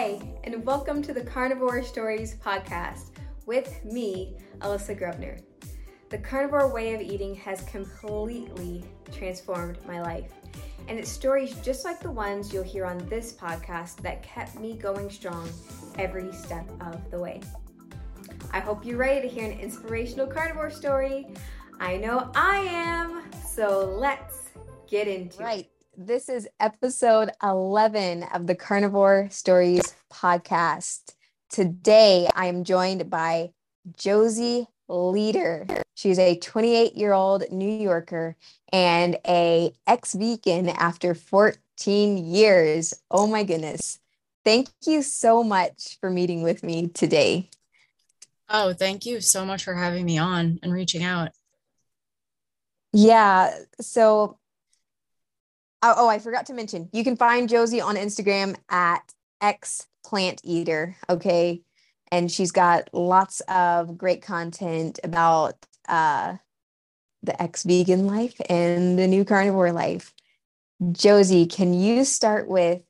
Hi, and welcome to the Carnivore Stories podcast with me, Alyssa Grubner. The carnivore way of eating has completely transformed my life, and it's stories just like the ones you'll hear on this podcast that kept me going strong every step of the way. I hope you're ready to hear an inspirational carnivore story. I know I am, so let's get into it. This is episode 11 of the Carnivore Stories podcast. Today, I am joined by Josie Lieder. She's a 28-year-old New Yorker and a ex-vegan after 14 years. Oh my goodness. Thank you so much for meeting with me today. Oh, thank you so much for having me on and reaching out. Yeah, so... Oh, I forgot to mention, you can find Josie on Instagram at explanteater, okay? And she's got lots of great content about the ex-vegan life and the new carnivore life. Josie, can you start with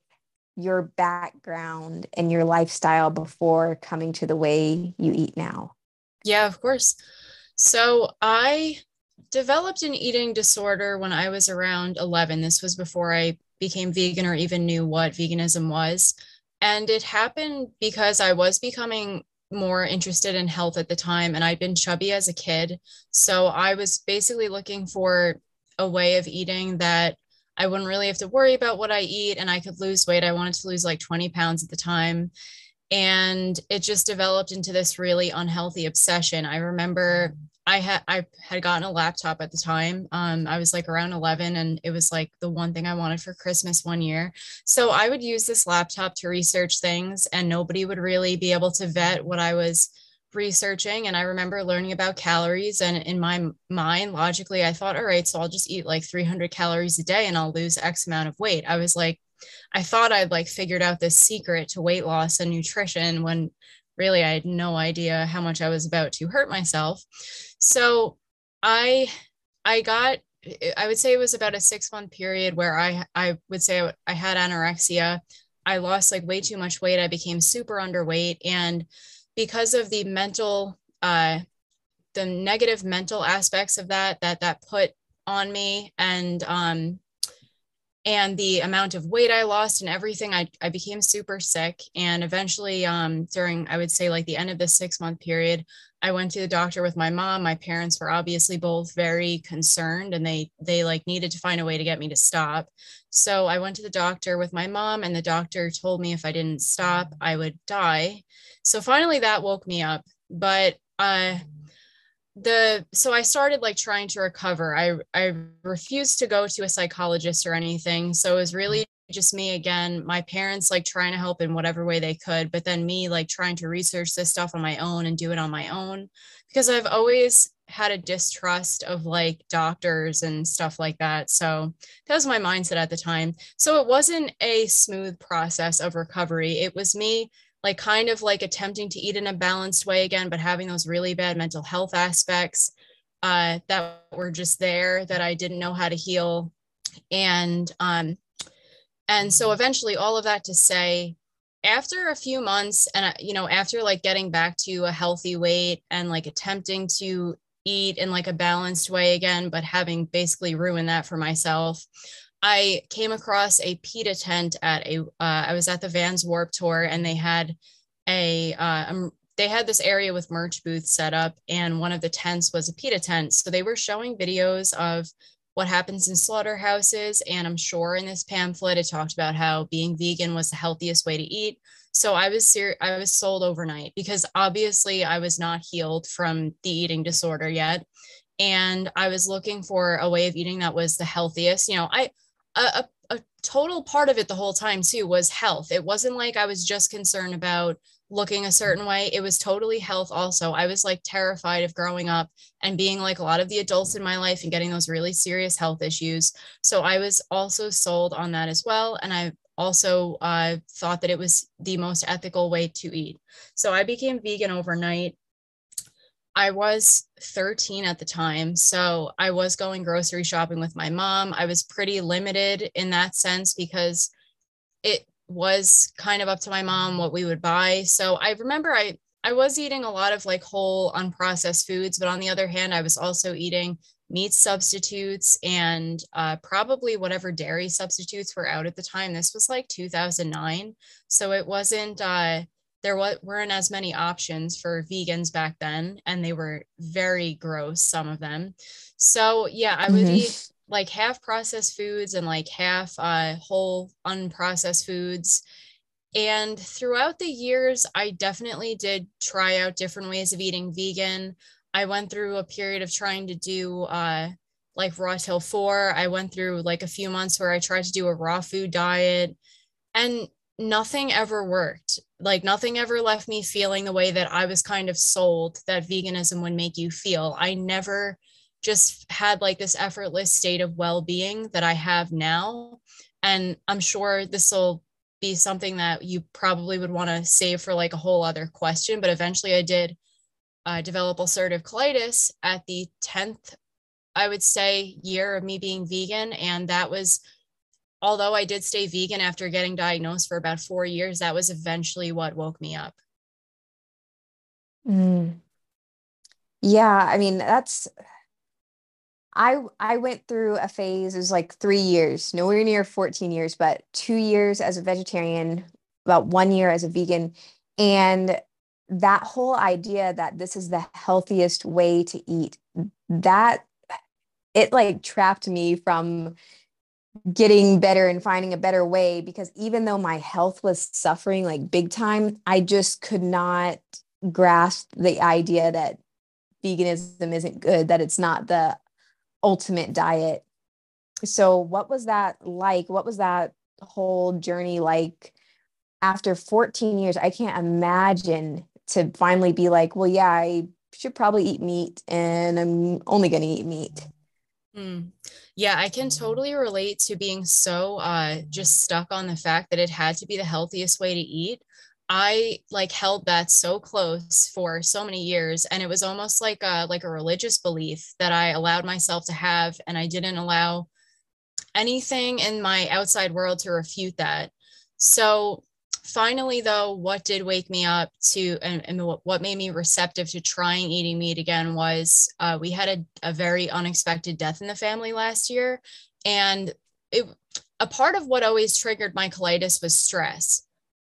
your background and your lifestyle before coming to the way you eat now? Yeah, of course. So I developed an eating disorder when I was around 11. This was before I became vegan or even knew what veganism was. And it happened because I was becoming more interested in health at the time, and I'd been chubby as a kid. So I was basically looking for a way of eating that I wouldn't really have to worry about what I eat and I could lose weight. I wanted to lose like 20 pounds at the time. And it just developed into this really unhealthy obsession. I remember I had gotten a laptop at the time. I was like around 11, and it was like the one thing I wanted for Christmas one year. So I would use this laptop to research things, and nobody would really be able to vet what I was researching. And I remember learning about calories, and in my mind, logically, I thought, all right, so I'll just eat like 300 calories a day and I'll lose X amount of weight. I was like, I thought I'd like figured out this secret to weight loss and nutrition when really I had no idea how much I was about to hurt myself. So I would say it was about a 6-month period where I would say I had anorexia. I lost like way too much weight. I became super underweight. And because of the mental, the negative mental aspects of that put on me, and the amount of weight I lost and everything, I became super sick. And eventually during, I would say like the end of the 6-month period, I went to the doctor with my mom. My parents were obviously both very concerned, and they like needed to find a way to get me to stop. So I went to the doctor with my mom, and the doctor told me if I didn't stop, I would die. So finally that woke me up. But so I started like trying to recover. I refused to go to a psychologist or anything. So it was really just me again, my parents like trying to help in whatever way they could, but then me like trying to research this stuff on my own and do it on my own, because I've always had a distrust of like doctors and stuff like that. So that was my mindset at the time. So it wasn't a smooth process of recovery. It was me like kind of like attempting to eat in a balanced way again, but having those really bad mental health aspects that were just there that I didn't know how to heal. And so eventually all of that to say, after a few months and, you know, after like getting back to a healthy weight and like attempting to eat in like a balanced way again, but having basically ruined that for myself, I came across a PETA tent I was at the Vans Warped Tour, and they had this area with merch booths set up, and one of the tents was a PETA tent. So they were showing videos of what happens in slaughterhouses. And I'm sure in this pamphlet, it talked about how being vegan was the healthiest way to eat. So I was sold overnight, because obviously I was not healed from the eating disorder yet. And I was looking for a way of eating that was the healthiest. You know, a total part of it the whole time too was health. It wasn't like I was just concerned about looking a certain way. It was totally health also. I was like terrified of growing up and being like a lot of the adults in my life and getting those really serious health issues. So I was also sold on that as well. And I also thought that it was the most ethical way to eat. So I became vegan overnight. I was 13 at the time, so I was going grocery shopping with my mom. I was pretty limited in that sense, because was kind of up to my mom what we would buy. So I remember I was eating a lot of like whole unprocessed foods, but on the other hand, I was also eating meat substitutes and probably whatever dairy substitutes were out at the time. This was like 2009. So it wasn't, there weren't as many options for vegans back then. And they were very gross, some of them. So yeah, I would eat like half processed foods and like half whole unprocessed foods. And throughout the years, I definitely did try out different ways of eating vegan. I went through a period of trying to do like raw till 4. I went through like a few months where I tried to do a raw food diet, and nothing ever worked. Like nothing ever left me feeling the way that I was kind of sold that veganism would make you feel. I never just had like this effortless state of well-being that I have now. And I'm sure this will be something that you probably would want to save for like a whole other question. But eventually I did develop ulcerative colitis at the 10th, I would say, year of me being vegan. And that was, although I did stay vegan after getting diagnosed for about 4 years, that was eventually what woke me up. Yeah. I mean, that's, I went through a phase, it was like 3 years, nowhere near 14 years, but 2 years as a vegetarian, about 1 year as a vegan. And that whole idea that this is the healthiest way to eat, that it like trapped me from getting better and finding a better way, because even though my health was suffering like big time, I just could not grasp the idea that veganism isn't good, that it's not the ultimate diet. So what was that like? What was that whole journey like after 14 years? I can't imagine to finally be like, well, yeah, I should probably eat meat and I'm only going to eat meat. Yeah, I can totally relate to being so just stuck on the fact that it had to be the healthiest way to eat. I like held that so close for so many years, and it was almost like a religious belief that I allowed myself to have, and I didn't allow anything in my outside world to refute that. So finally, though, what did wake me up to, and what made me receptive to trying eating meat again was we had a very unexpected death in the family last year, and a part of what always triggered my colitis was stress.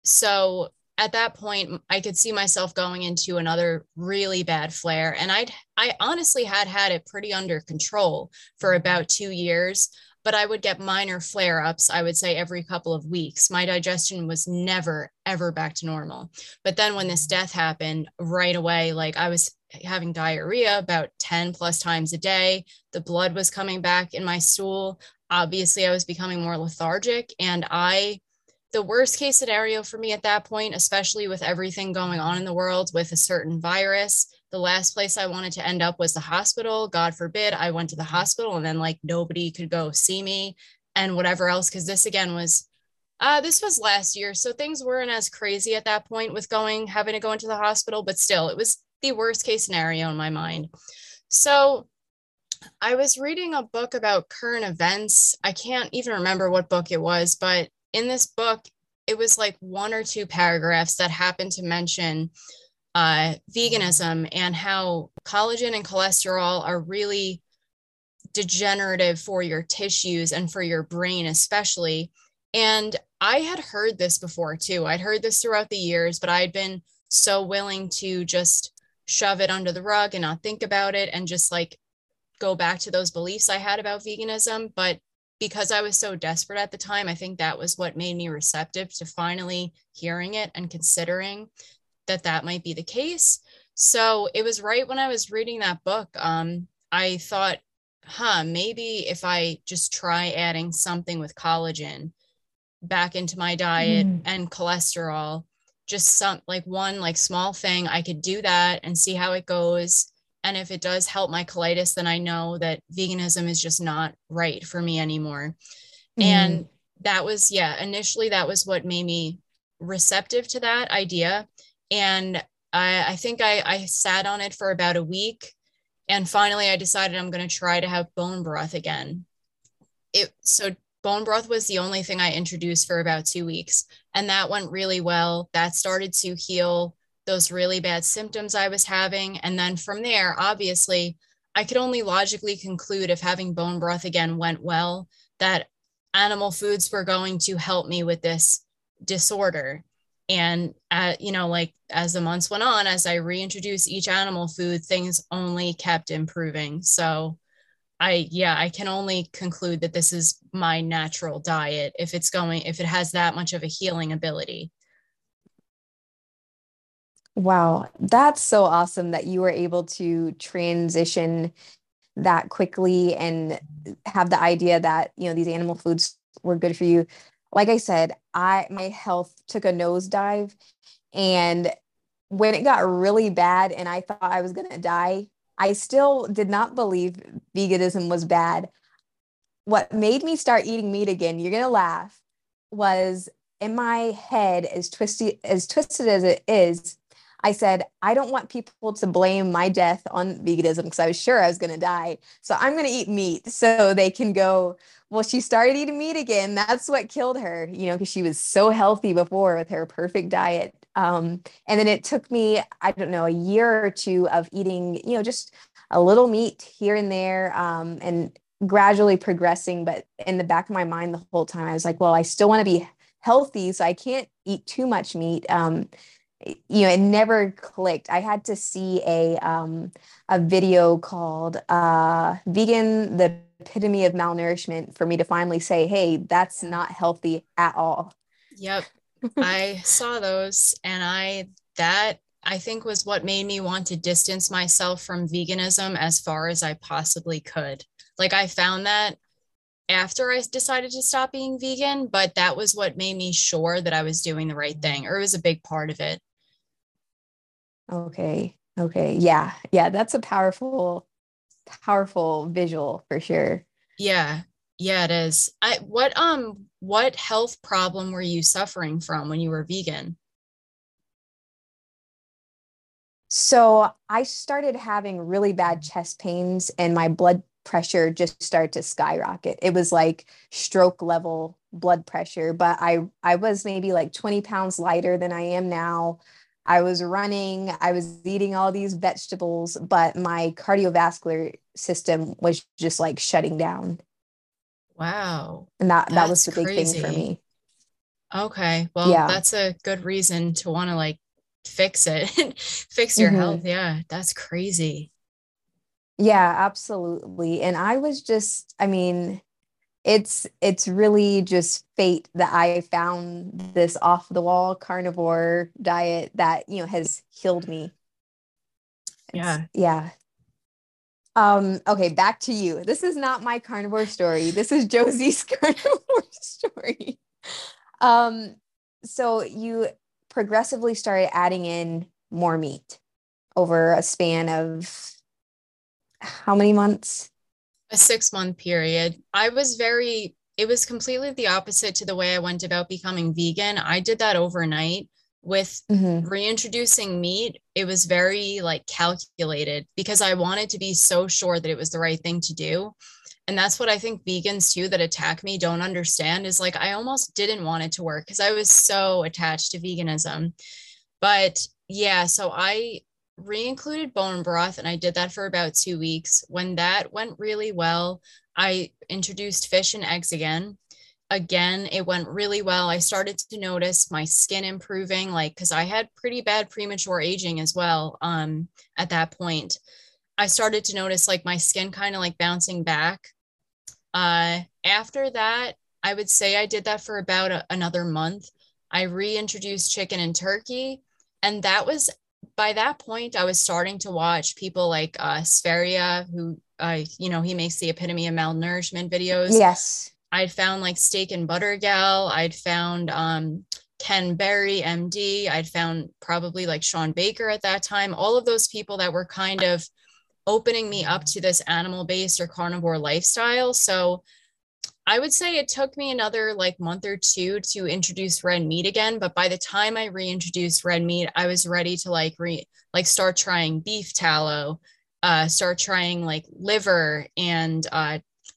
So at that point, I could see myself going into another really bad flare. And I honestly had it pretty under control for about 2 years, but I would get minor flare-ups, I would say, every couple of weeks. My digestion was never, ever back to normal. But then when this death happened right away, like I was having diarrhea about 10 plus times a day. The blood was coming back in my stool. Obviously, I was becoming more lethargic, and the worst case scenario for me at that point, especially with everything going on in the world with a certain virus, the last place I wanted to end up was the hospital. God forbid I went to the hospital and then like nobody could go see me and whatever else. Cause this again was, this was last year. So things weren't as crazy at that point with having to go into the hospital, but still it was the worst case scenario in my mind. So I was reading a book about current events. I can't even remember what book it was, but in this book, it was like one or two paragraphs that happened to mention veganism and how collagen and cholesterol are really degenerative for your tissues and for your brain especially. And I had heard this before too. I'd heard this throughout the years, but I'd been so willing to just shove it under the rug and not think about it and just like go back to those beliefs I had about veganism. But because I was so desperate at the time, I think that was what made me receptive to finally hearing it and considering that that might be the case. So it was right when I was reading that book, I thought, maybe if I just try adding something with collagen back into my diet and cholesterol, just one small thing, I could do that and see how it goes. And if it does help my colitis, then I know that veganism is just not right for me anymore. And that was, initially that was what made me receptive to that idea. And I think I sat on it for about a week. And finally, I decided I'm going to try to have bone broth again. So Bone broth was the only thing I introduced for about 2 weeks, and that went really well. That started to heal those really bad symptoms I was having. And then from there, obviously, I could only logically conclude if having bone broth again went well, that animal foods were going to help me with this disorder. And, you know, like as the months went on, as I reintroduced each animal food, things only kept improving. So I can only conclude that this is my natural diet if it has that much of a healing ability. Wow. That's so awesome that you were able to transition that quickly and have the idea that, you know, these animal foods were good for you. Like I said, my health took a nosedive, and when it got really bad and I thought I was going to die, I still did not believe veganism was bad. What made me start eating meat again, you're going to laugh, was in my head, as twisted as it is, I said, I don't want people to blame my death on veganism because I was sure I was going to die. So I'm going to eat meat so they can go, well, she started eating meat again. That's what killed her, you know, because she was so healthy before with her perfect diet. And then it took me, I don't know, a year or two of eating, you know, just a little meat here and there, and gradually progressing. But in the back of my mind the whole time, I was like, well, I still want to be healthy, so I can't eat too much meat. You know, it never clicked. I had to see a video called Vegan, the Epitome of Malnourishment for me to finally say, hey, that's not healthy at all. Yep. I saw those. And that I think was what made me want to distance myself from veganism as far as I possibly could. Like, I found that after I decided to stop being vegan, but that was what made me sure that I was doing the right thing, or it was a big part of it. Okay. Yeah. That's a powerful visual for sure. Yeah, it is. What health problem were you suffering from when you were vegan? So I started having really bad chest pains, and my blood pressure just started to skyrocket. It was like stroke level blood pressure, but I was maybe like 20 pounds lighter than I am now. I was running, I was eating all these vegetables, but my cardiovascular system was just like shutting down. Wow. And that was the big crazy thing for me. Okay. Well, yeah. That's a good reason to want to like fix it, fix your health. Yeah. That's crazy. Yeah, absolutely. And I was just, I mean, it's really just fate that I found this off the wall carnivore diet that, you know, has healed me. Yeah. Okay. Back to you. This is not my carnivore story. This is Josie's carnivore story. So you progressively started adding in more meat over a span of how many months? A 6-month period. It was completely the opposite to the way I went about becoming vegan. I did that overnight with reintroducing meat. It was very like calculated because I wanted to be so sure that it was the right thing to do. And that's what I think vegans too that attack me don't understand is like, I almost didn't want it to work because I was so attached to veganism. But yeah, so I reincluded bone broth, and I did that for about 2 weeks. When that went really well, I introduced fish and eggs again. Again, it went really well. I started to notice my skin improving, like, because I had pretty bad premature aging as well. At that point, I started to notice like my skin kind of like bouncing back. After that, I would say I did that for about another month. I reintroduced chicken and turkey, and that was. By that point, I was starting to watch people like Sferia, who, you know, he makes the Epitome of Malnourishment videos. Yes. I'd found like Steak and Butter Gal. I'd found Ken Berry, MD. I'd found probably like Sean Baker at that time. All of those people that were kind of opening me up to this animal-based or carnivore lifestyle. So I would say it took me another like month or two to introduce red meat again. But by the time I reintroduced red meat, I was ready to like start trying beef tallow, start trying like liver, and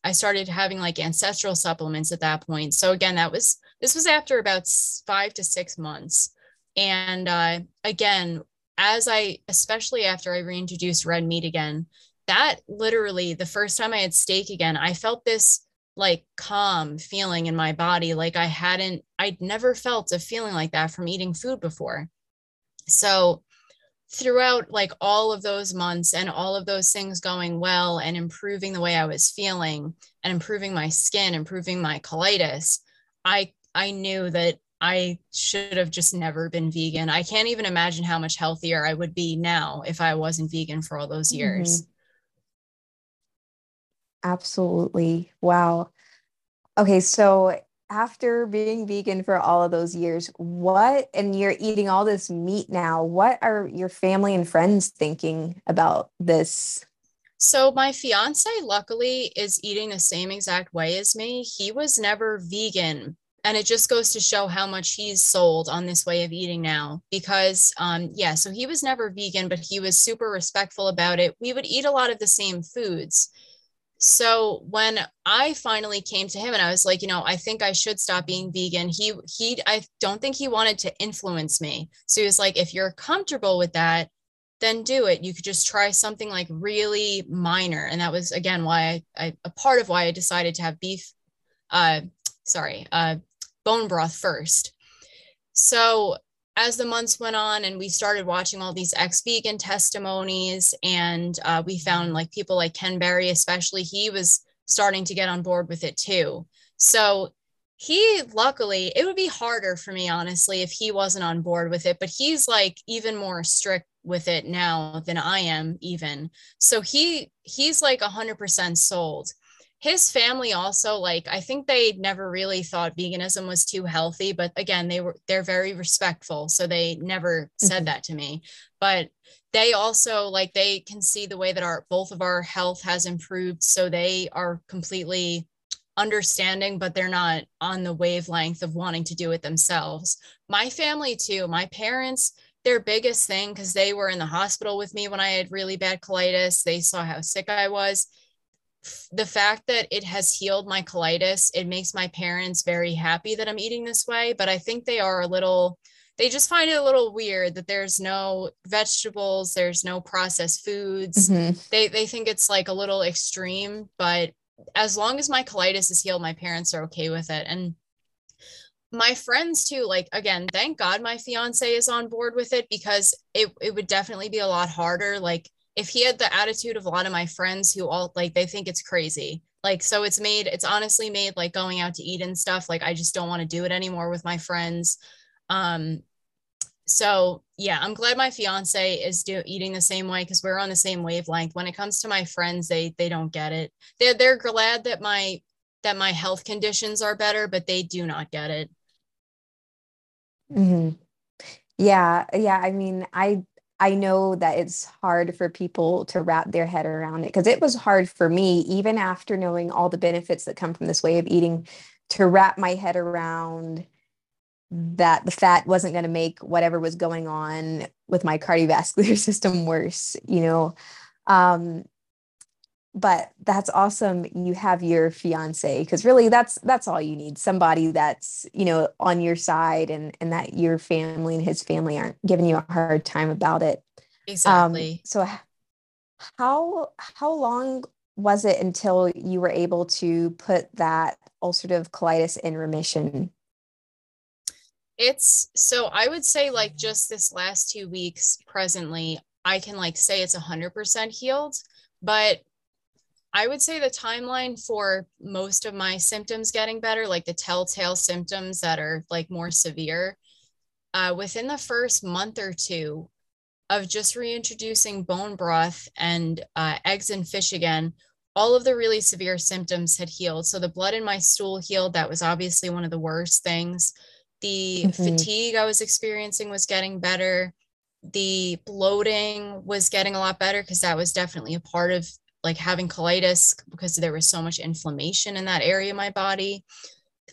I started having like ancestral supplements at that point. So again, this was after about 5 to 6 months. And again, especially after I reintroduced red meat again, that literally the first time I had steak again, I felt this like calm feeling in my body. Like I'd never felt a feeling like that from eating food before. So throughout like all of those months and all of those things going well and improving the way I was feeling and improving my skin, improving my colitis, I knew that I should have just never been vegan. I can't even imagine how much healthier I would be now if I wasn't vegan for all those years. Mm-hmm. Absolutely. Wow. Okay. So after being vegan for all of those years, and you're eating all this meat now, what are your family and friends thinking about this? So my fiance luckily is eating the same exact way as me. He was never vegan. And it just goes to show how much he's sold on this way of eating now, because so he was never vegan, but he was super respectful about it. We would eat a lot of the same foods. So when I finally came to him and I was like, I think I should stop being vegan. I don't think he wanted to influence me. So he was like, if you're comfortable with that, then do it. You could just try something like really minor. And that was again, why a part of why I decided to have bone broth first. So as the months went on and we started watching all these ex-vegan testimonies and we found like people like Ken Berry, especially, he was starting to get on board with it too. So luckily, it would be harder for me, honestly, if he wasn't on board with it, but he's like even more strict with it now than I am even. So he's like 100% sold. His family also, like, I think they never really thought veganism was too healthy, but again, they're very respectful. So they never said that to me, but they also like, they can see the way that both of our health has improved. So they are completely understanding, but they're not on the wavelength of wanting to do it themselves. My family too, my parents, their biggest thing, because they were in the hospital with me when I had really bad colitis, they saw how sick I was. The fact that it has healed my colitis, it makes my parents very happy that I'm eating this way. But I think they just find it a little weird that there's no vegetables, there's no processed foods. Mm-hmm. They think it's like a little extreme, but as long as my colitis is healed, my parents are okay with it. And my friends too, like, again, thank God my fiance is on board with it, because it would definitely be a lot harder. Like, if he had the attitude of a lot of my friends who all like, they think it's crazy. Like, so it's honestly made like going out to eat and stuff. Like, I just don't want to do it anymore with my friends. So yeah, I'm glad my fiance is eating the same way, because we're on the same wavelength. When it comes to my friends, they don't get it. They're glad that my health conditions are better, but they do not get it. Mm-hmm. Yeah. Yeah. I mean, I know that it's hard for people to wrap their head around it, because it was hard for me, even after knowing all the benefits that come from this way of eating, to wrap my head around that the fat wasn't going to make whatever was going on with my cardiovascular system worse, but that's awesome. You have your fiance, because really that's all you need. Somebody that's, on your side and that your family and his family aren't giving you a hard time about it. Exactly. So how long was it until you were able to put that ulcerative colitis in remission? I would say like just this last 2 weeks presently, I can like say it's 100% healed, but I would say the timeline for most of my symptoms getting better, like the telltale symptoms that are like more severe, within the first month or two of just reintroducing bone broth and eggs and fish again, all of the really severe symptoms had healed. So the blood in my stool healed. That was obviously one of the worst things. The fatigue I was experiencing was getting better. The bloating was getting a lot better, because that was definitely a part of like having colitis, because there was so much inflammation in that area of my body.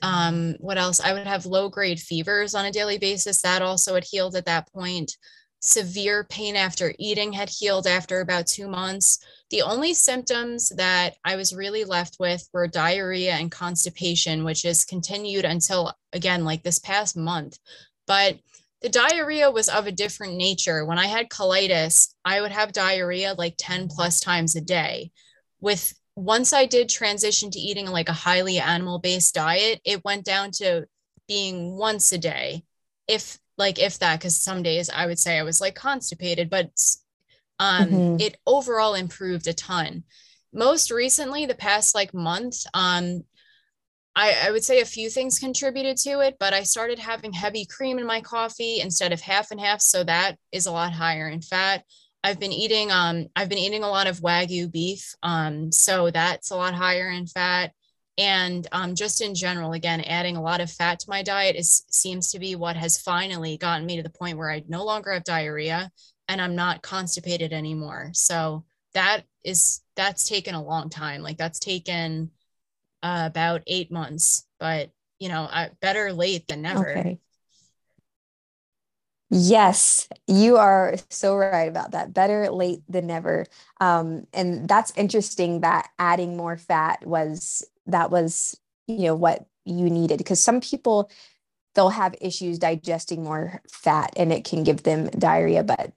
What else? I would have low grade fevers on a daily basis. That also had healed at that point. severe pain after eating had healed after about 2 months. The only symptoms that I was really left with were diarrhea and constipation, which has continued until, again, like this past month. But the diarrhea was of a different nature. When I had colitis, I would have diarrhea like 10 plus times a day. Once I did transition to eating like a highly animal-based diet, it went down to being once a day, if that, because some days I would say I was like constipated, but it overall improved a ton. Most recently, the past like month, I would say a few things contributed to it, but I started having heavy cream in my coffee instead of half and half. So that is a lot higher in fat. I've been eating a lot of Wagyu beef. So that's a lot higher in fat. And just in general, again, adding a lot of fat to my diet seems to be what has finally gotten me to the point where I no longer have diarrhea and I'm not constipated anymore. So that's taken a long time. Like that's taken about 8 months, but you know, better late than never. Okay. Yes, you are so right about that. Better late than never. And that's interesting that adding more fat was, you know, what you needed, because some people, they'll have issues digesting more fat and it can give them diarrhea, but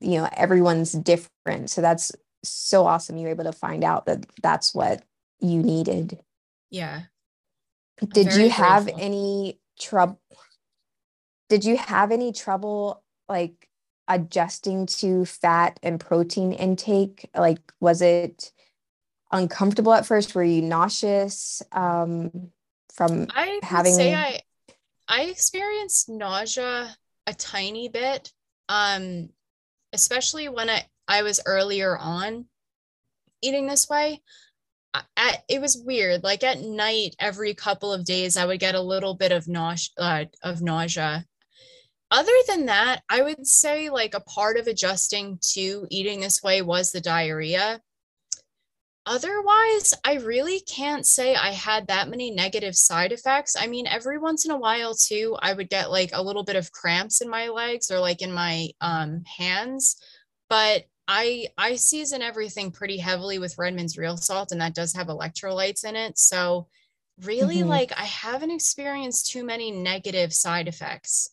you know, everyone's different. So that's so awesome. You were able to find out that that's what you needed. Yeah. Did you have any trouble like adjusting to fat and protein intake? Like, was it uncomfortable at first? Were you nauseous I experienced nausea a tiny bit, especially when I was earlier on eating this way. It was weird. Like at night, every couple of days, I would get a little bit of nausea. Other than that, I would say like a part of adjusting to eating this way was the diarrhea. Otherwise, I really can't say I had that many negative side effects. I mean, every once in a while too, I would get like a little bit of cramps in my legs or like in my hands, but I season everything pretty heavily with Redmond's Real Salt, and that does have electrolytes in it. So really like I haven't experienced too many negative side effects.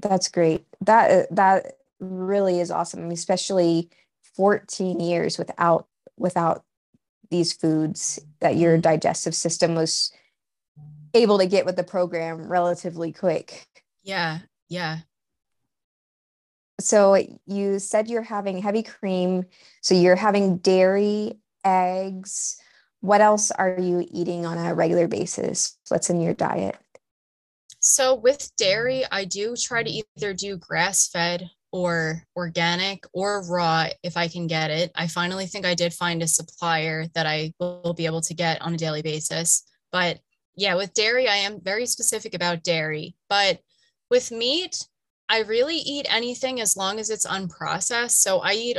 That's great. That really is awesome, especially 14 years without these foods that your digestive system was able to get with the program relatively quick. Yeah. Yeah. So you said you're having heavy cream. So you're having dairy, eggs. What else are you eating on a regular basis? What's in your diet? So with dairy, I do try to either do grass-fed or organic or raw if I can get it. I finally think I did find a supplier that I will be able to get on a daily basis. But yeah, with dairy, I am very specific about dairy. But with meat, I really eat anything as long as it's unprocessed. So I eat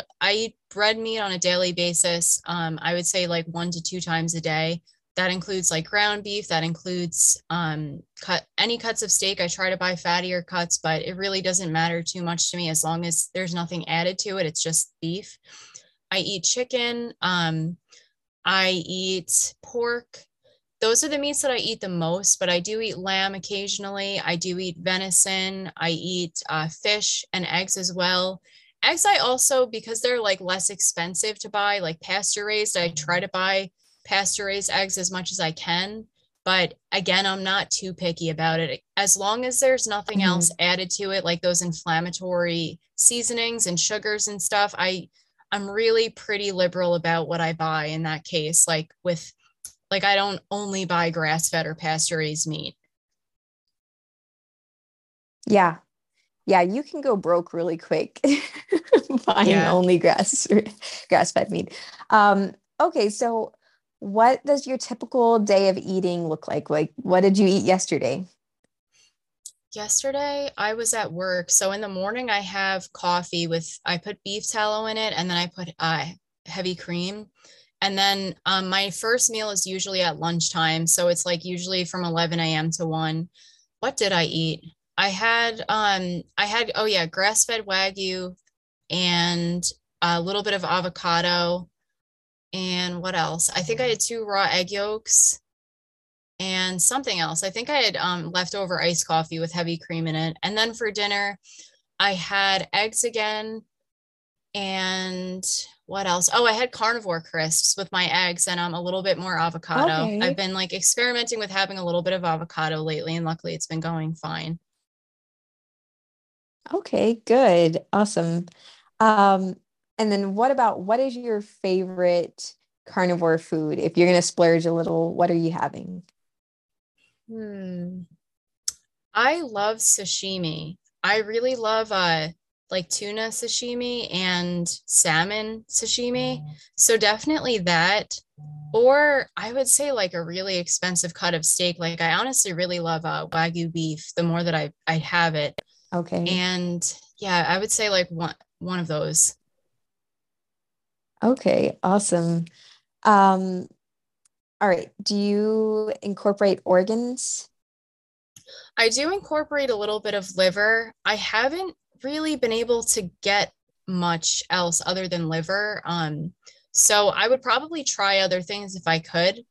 red meat on a daily basis. I would say like 1 to 2 times a day. That includes like ground beef. That includes any cuts of steak. I try to buy fattier cuts, but it really doesn't matter too much to me as long as there's nothing added to it. It's just beef. I eat chicken. I eat pork. Those are the meats that I eat the most, but I do eat lamb occasionally. I do eat venison. I eat fish and eggs as well. Eggs, I also, because they're like less expensive to buy, like pasture raised, I try to buy pasture raised eggs as much as I can, but again, I'm not too picky about it. As long as there's nothing else added to it, like those inflammatory seasonings and sugars and stuff, I'm really pretty liberal about what I buy in that case. Like I don't only buy grass-fed or pasture raised meat. Yeah. Yeah. You can go broke really quick buying only grass-fed meat. Okay. So what does your typical day of eating look like? Like, what did you eat yesterday? Yesterday, I was at work. So in the morning, I have coffee I put beef tallow in it, and then I put heavy cream. And then my first meal is usually at lunchtime. So it's like usually from 11 a.m. to 1. What did I eat? I had grass-fed Wagyu and a little bit of avocado. And what else? I think I had 2 raw egg yolks and something else. I think I had leftover iced coffee with heavy cream in it. And then for dinner, I had eggs again. And what else? Oh, I had carnivore crisps with my eggs and a little bit more avocado. Okay. I've been like experimenting with having a little bit of avocado lately, and luckily it's been going fine. Okay, good. Awesome. And then what is your favorite carnivore food? If you're going to splurge a little, what are you having? I love sashimi. I really love like tuna sashimi and salmon sashimi. So definitely that, or I would say like a really expensive cut of steak. Like I honestly really love Wagyu beef the more that I have it. Okay. And yeah, I would say like one of those. Okay. Awesome. All right. Do you incorporate organs? I do incorporate a little bit of liver. I haven't really been able to get much else other than liver. So I would probably try other things if I could.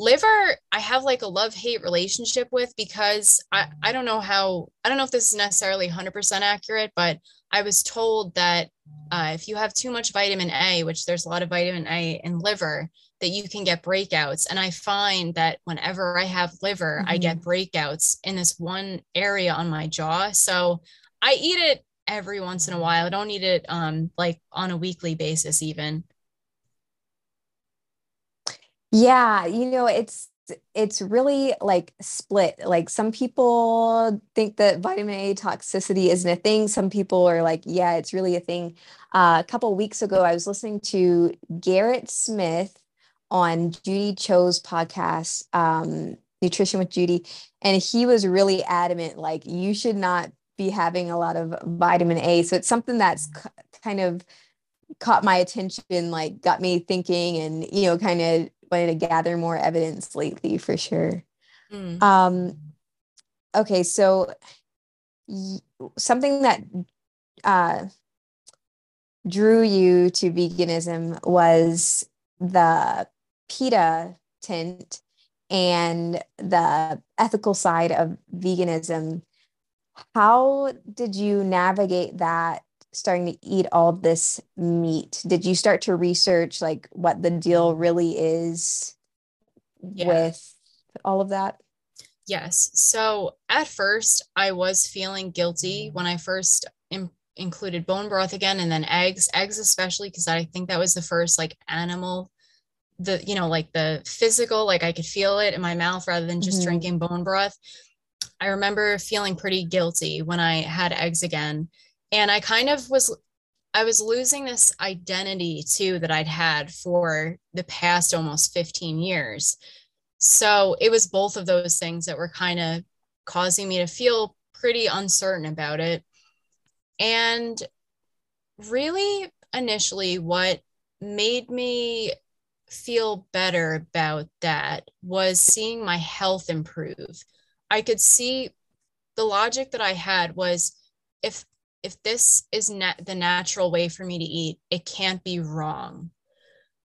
Liver, I have like a love-hate relationship with, because I don't know if this is necessarily 100% accurate, but I was told that if you have too much vitamin A, which there's a lot of vitamin A in liver, that you can get breakouts. And I find that whenever I have liver, I get breakouts in this one area on my jaw. So I eat it every once in a while. I don't eat it like on a weekly basis even. Yeah. It's really like split. Like some people think that vitamin A toxicity isn't a thing. Some people are like, yeah, it's really a thing. A couple of weeks ago, I was listening to Garrett Smith on Judy Cho's podcast, Nutrition with Judy. And he was really adamant, like you should not be having a lot of vitamin A. So it's something that's kind of caught my attention, like got me thinking and, kind of wanted to gather more evidence lately for sure. Okay. So something that drew you to veganism was the PETA tent and the ethical side of veganism. How did you navigate that, starting to eat all this meat? Did you start to research like what the deal really is with all of that? Yes. So at first I was feeling guilty when I first included bone broth again, and then eggs, especially, because I think that was the first like animal, like the physical, like I could feel it in my mouth rather than just drinking bone broth. I remember feeling pretty guilty when I had eggs again. And I kind of was losing this identity too, that I'd had for the past almost 15 years. So it was both of those things that were kind of causing me to feel pretty uncertain about it. And really initially what made me feel better about that was seeing my health improve. I could see the logic that I had was if this is the natural way for me to eat, it can't be wrong.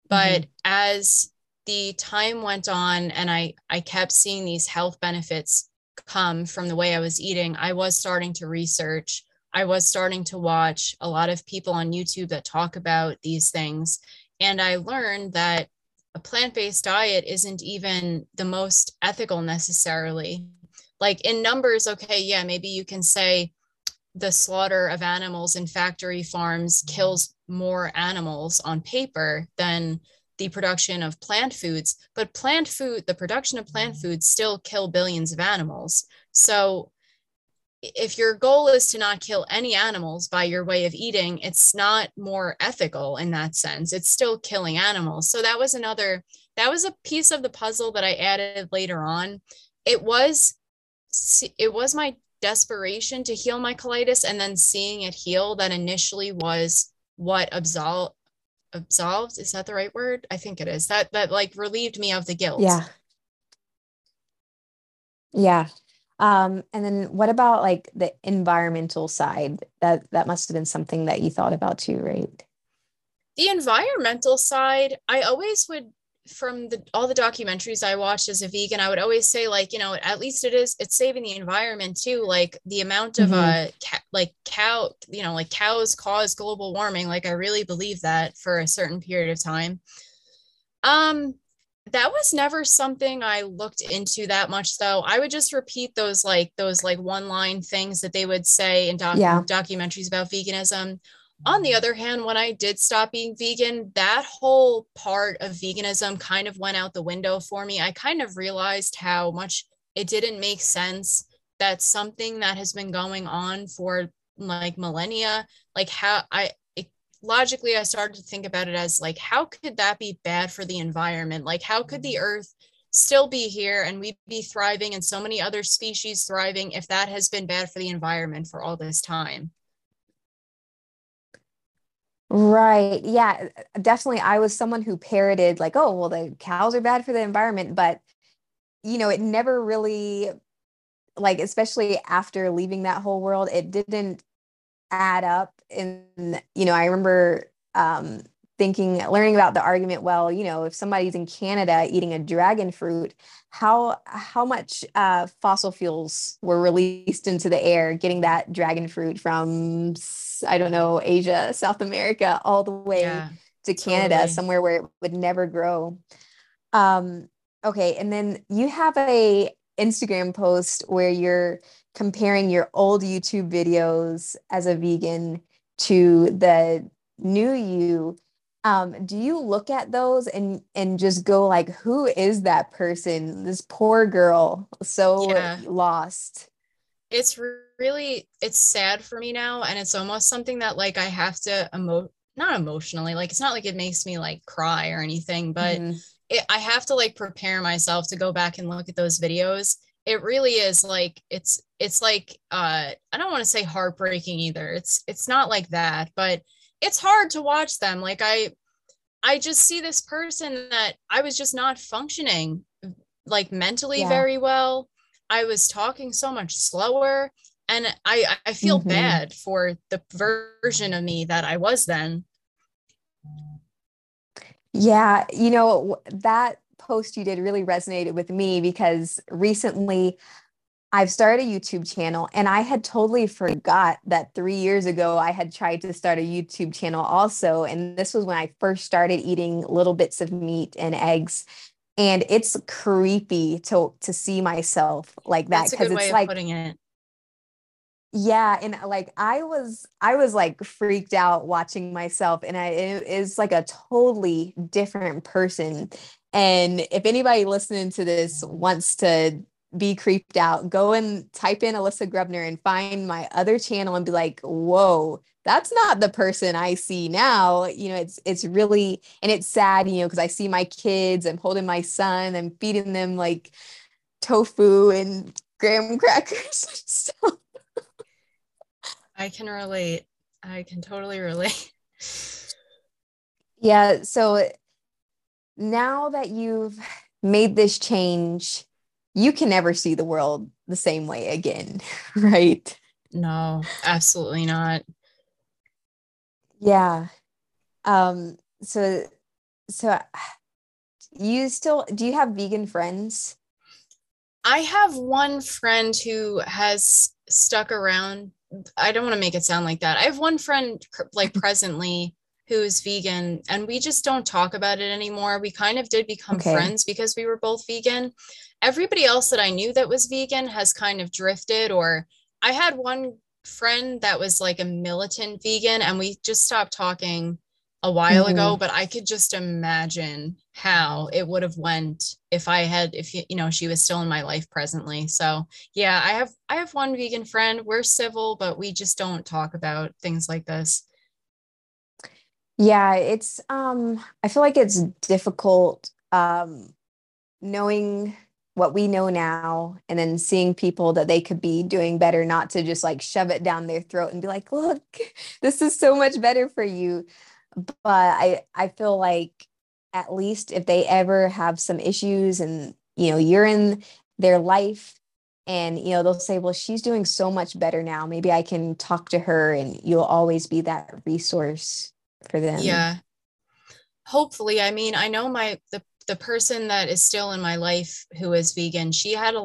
But as the time went on and I kept seeing these health benefits come from the way I was eating, I was starting to research. I was starting to watch a lot of people on YouTube that talk about these things. And I learned that a plant-based diet isn't even the most ethical necessarily. Like in numbers, okay, yeah, maybe you can say the slaughter of animals in factory farms kills more animals on paper than the production of plant foods, but the production of plant foods still kill billions of animals. So if your goal is to not kill any animals by your way of eating, it's not more ethical in that sense. It's still killing animals. So that was a piece of the puzzle that I added later on. It was my desperation to heal my colitis and then seeing it heal that initially was what absolved. Is that the right word? I think it is. That like relieved me of the guilt. Yeah. And then what about like the environmental side? That must have been something that you thought about too, right? The environmental side, I always would, from all the documentaries I watched as a vegan, I would always say, like, you know, at least it's saving the environment too. Like the amount of cows cause global warming. Like I really believe that for a certain period of time. That was never something I looked into that much though. I would just repeat those one line things that they would say in documentaries about veganism. On the other hand, when I did stop being vegan, that whole part of veganism kind of went out the window for me. I kind of realized how much it didn't make sense that something that has been going on for like millennia, like logically, I started to think about it as like, how could that be bad for the environment? Like, how could the earth still be here and we be thriving and so many other species thriving if that has been bad for the environment for all this time? Right. Yeah, definitely. I was someone who parroted like, oh, well, the cows are bad for the environment, but you know, it never really, like, especially after leaving that whole world, it didn't add up. And, you know, I remember learning about the argument, well, you know, if somebody's in Canada eating a dragon fruit, how much fossil fuels were released into the air getting that dragon fruit from, I don't know, Asia, South America, all the way to Canada, totally. Somewhere where it would never grow. Okay. And then you have a Instagram post where you're comparing your old YouTube videos as a vegan to the new you. Do you look at those and just go like, who is that person? This poor girl, so lost. It's really, it's sad for me now. And it's almost something that like, I have to not emotionally, like, it's not like it makes me like cry or anything, but I have to like prepare myself to go back and look at those videos. It really is like, it's like, I don't want to say heartbreaking either. It's not like that, but it's hard to watch them. Like I just see this person that I was just not functioning like mentally very well. I was talking so much slower and I feel bad for the version of me that I was then. Yeah. You know, that post you did really resonated with me because recently I've started a YouTube channel and I had totally forgot that 3 years ago I had tried to start a YouTube channel also. And this was when I first started eating little bits of meat and eggs. And it's creepy to see myself like that. That's a good way of putting it. Yeah. And like, I was like freaked out watching myself and it is like a totally different person. And if anybody listening to this wants to be creeped out, go and type in Alyssa Grubner and find my other channel and be like, whoa, that's not the person I see now. You know, it's really, and it's sad, you know, because I see my kids, I'm holding my son, I'm feeding them like tofu and graham crackers and stuff. I can relate. I can totally relate. Yeah. So now that you've made this change, you can never see the world the same way again, right? No, absolutely not. Yeah. So do you have vegan friends? I have one friend who has stuck around. I don't want to make it sound like that. I have one friend like presently who is vegan and we just don't talk about it anymore. We kind of did become friends because we were both vegan. Everybody else that I knew that was vegan has kind of drifted, or I had one friend that was like a militant vegan and we just stopped talking a while ago, but I could just imagine how it would have went if she was still in my life presently. So yeah, I have one vegan friend. We're civil, but we just don't talk about things like this. Yeah. It's, I feel like it's difficult, knowing what we know now and then seeing people that they could be doing better, not to just like shove it down their throat and be like, look, this is so much better for you. But I feel like at least if they ever have some issues and, you know, you're in their life And, you know, they'll say, well, she's doing so much better now. Maybe I can talk to her, and you'll always be that resource for them. Yeah. Hopefully. I mean, I know the person that is still in my life who is vegan, she has a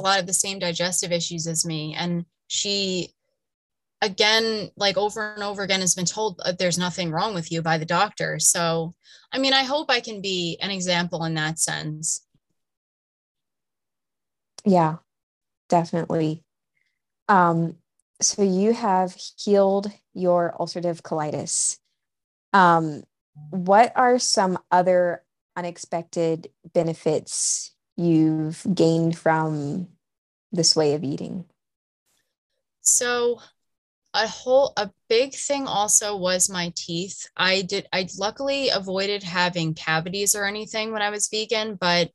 lot of the same digestive issues as me. And she, again, like over and over again, has been told there's nothing wrong with you by the doctor. So, I mean, I hope I can be an example in that sense. Yeah, definitely. So you have healed your ulcerative colitis. What are some other unexpected benefits you've gained from this way of eating? So a big thing also was my teeth. I luckily avoided having cavities or anything when I was vegan, but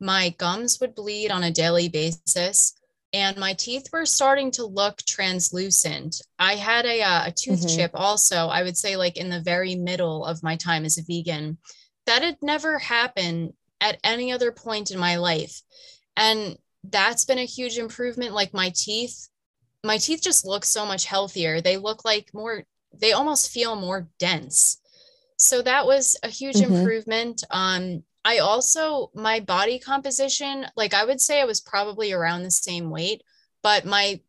my gums would bleed on a daily basis, and my teeth were starting to look translucent. I had a tooth chip also, I would say, like in the very middle of my time as a vegan. That had never happened at any other point in my life. And that's been a huge improvement. Like my teeth just look so much healthier. They look like they almost feel more dense. So that was a huge improvement. I also, my body composition, like I would say I was probably around the same weight, but my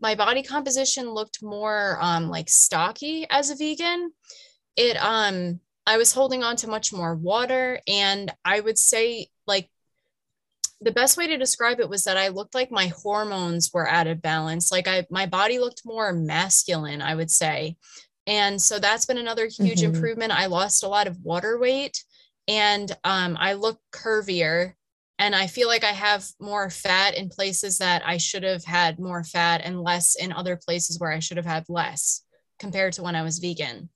body composition looked more like stocky as a vegan. I was holding on to much more water, and I would say, like, the best way to describe it was that I looked like my hormones were out of balance. Like my body looked more masculine, I would say. And so that's been another huge improvement. I lost a lot of water weight. And I look curvier, and I feel like I have more fat in places that I should have had more fat, and less in other places where I should have had less compared to when I was vegan.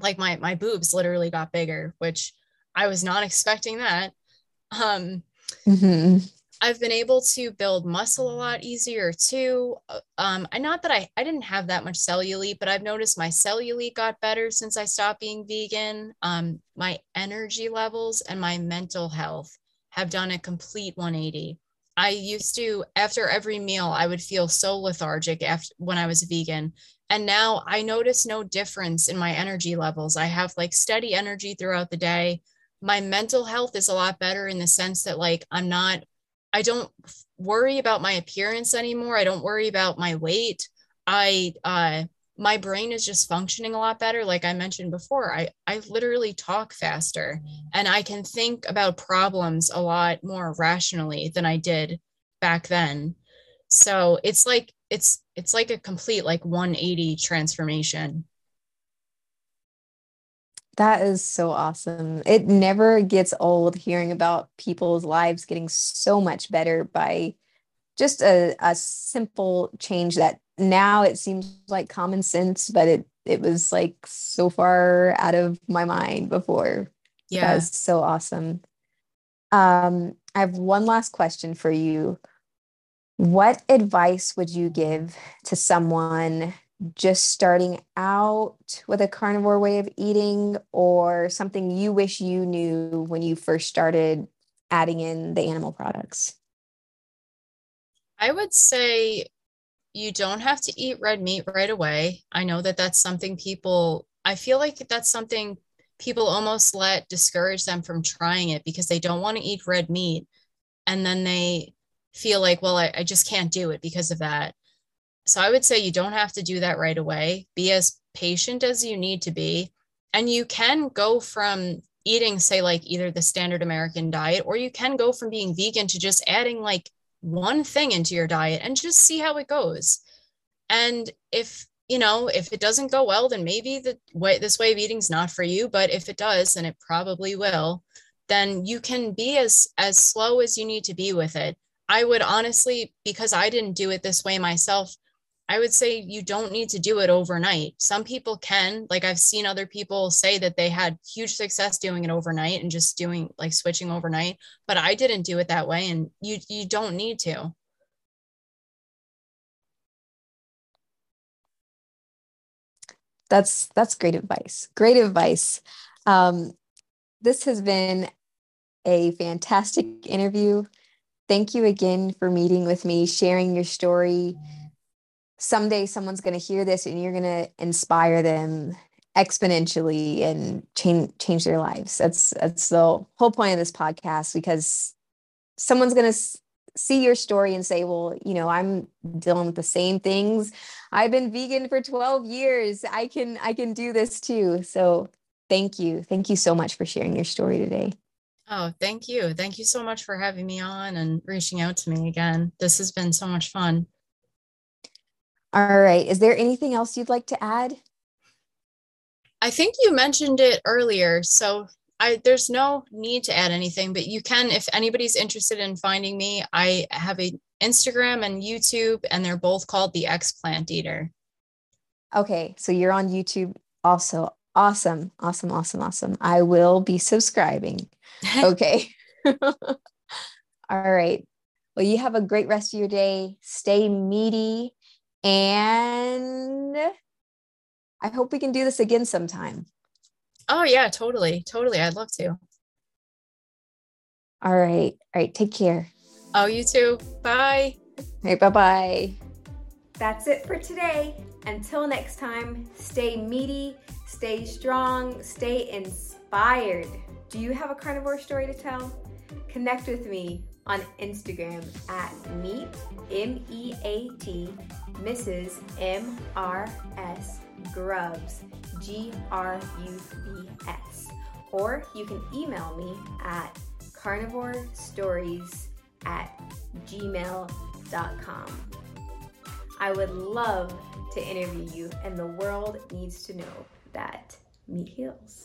Like my boobs literally got bigger, which I was not expecting that. I've been able to build muscle a lot easier too. Not that I didn't have that much cellulite, but I've noticed my cellulite got better since I stopped being vegan. My energy levels and my mental health have done a complete 180. I used to, after every meal, I would feel so lethargic when I was vegan. And now I notice no difference in my energy levels. I have like steady energy throughout the day. My mental health is a lot better in the sense that, like, I don't worry about my appearance anymore. I don't worry about my weight. My brain is just functioning a lot better. Like I mentioned before, I literally talk faster, and I can think about problems a lot more rationally than I did back then. So it's like, it's like a complete, like, 180 transformation. That is so awesome. It never gets old hearing about people's lives getting so much better by just a simple change that now it seems like common sense, but it was like so far out of my mind before. Yeah. That was so awesome. I have one last question for you. What advice would you give to someone just starting out with a carnivore way of eating, or something you wish you knew when you first started adding in the animal products? I would say you don't have to eat red meat right away. I know that I feel like that's something people almost let discourage them from trying it, because they don't want to eat red meat. And then they feel like, well, I just can't do it because of that. So I would say you don't have to do that right away. Be as patient as you need to be. And you can go from eating, say, like either the standard American diet, or you can go from being vegan to just adding like one thing into your diet and just see how it goes. And if it doesn't go well, then maybe this way of eating is not for you. But if it does, and it probably will, then you can be as slow as you need to be with it. I would honestly, because I didn't do it this way myself, I would say you don't need to do it overnight. Some people can, like I've seen other people say that they had huge success doing it overnight and just doing like switching overnight, but I didn't do it that way. And you don't need to. That's great advice. Great advice. This has been a fantastic interview. Thank you again for meeting with me, sharing your story. Someday someone's going to hear this and you're going to inspire them exponentially and change their lives. That's the whole point of this podcast, because someone's going to see your story and say, well, you know, I'm dealing with the same things. I've been vegan for 12 years. I can do this too. So thank you. Thank you so much for sharing your story today. Oh, thank you. Thank you so much for having me on and reaching out to me again. This has been so much fun. All right. Is there anything else you'd like to add? I think you mentioned it earlier, so there's no need to add anything, but you can, if anybody's interested in finding me, I have an Instagram and YouTube, and they're both called The Explanteater. Okay. So you're on YouTube also. Awesome. Awesome. Awesome. Awesome. I will be subscribing. Okay. All right. Well, you have a great rest of your day. Stay meaty. And I hope we can do this again sometime. Oh yeah, totally. Totally. I'd love to. All right. All right. Take care. Oh, you too. Bye. Hey, bye-bye. That's it for today. Until next time, stay meaty, stay strong, stay inspired. Do you have a carnivore story to tell? Connect with me on Instagram at meat, M-E-A-T, Mrs. M-R-S, Grubs, G-R-U-B-S. Or you can email me at carnivorestories@gmail.com. I would love to interview you, and the world needs to know that meat heals.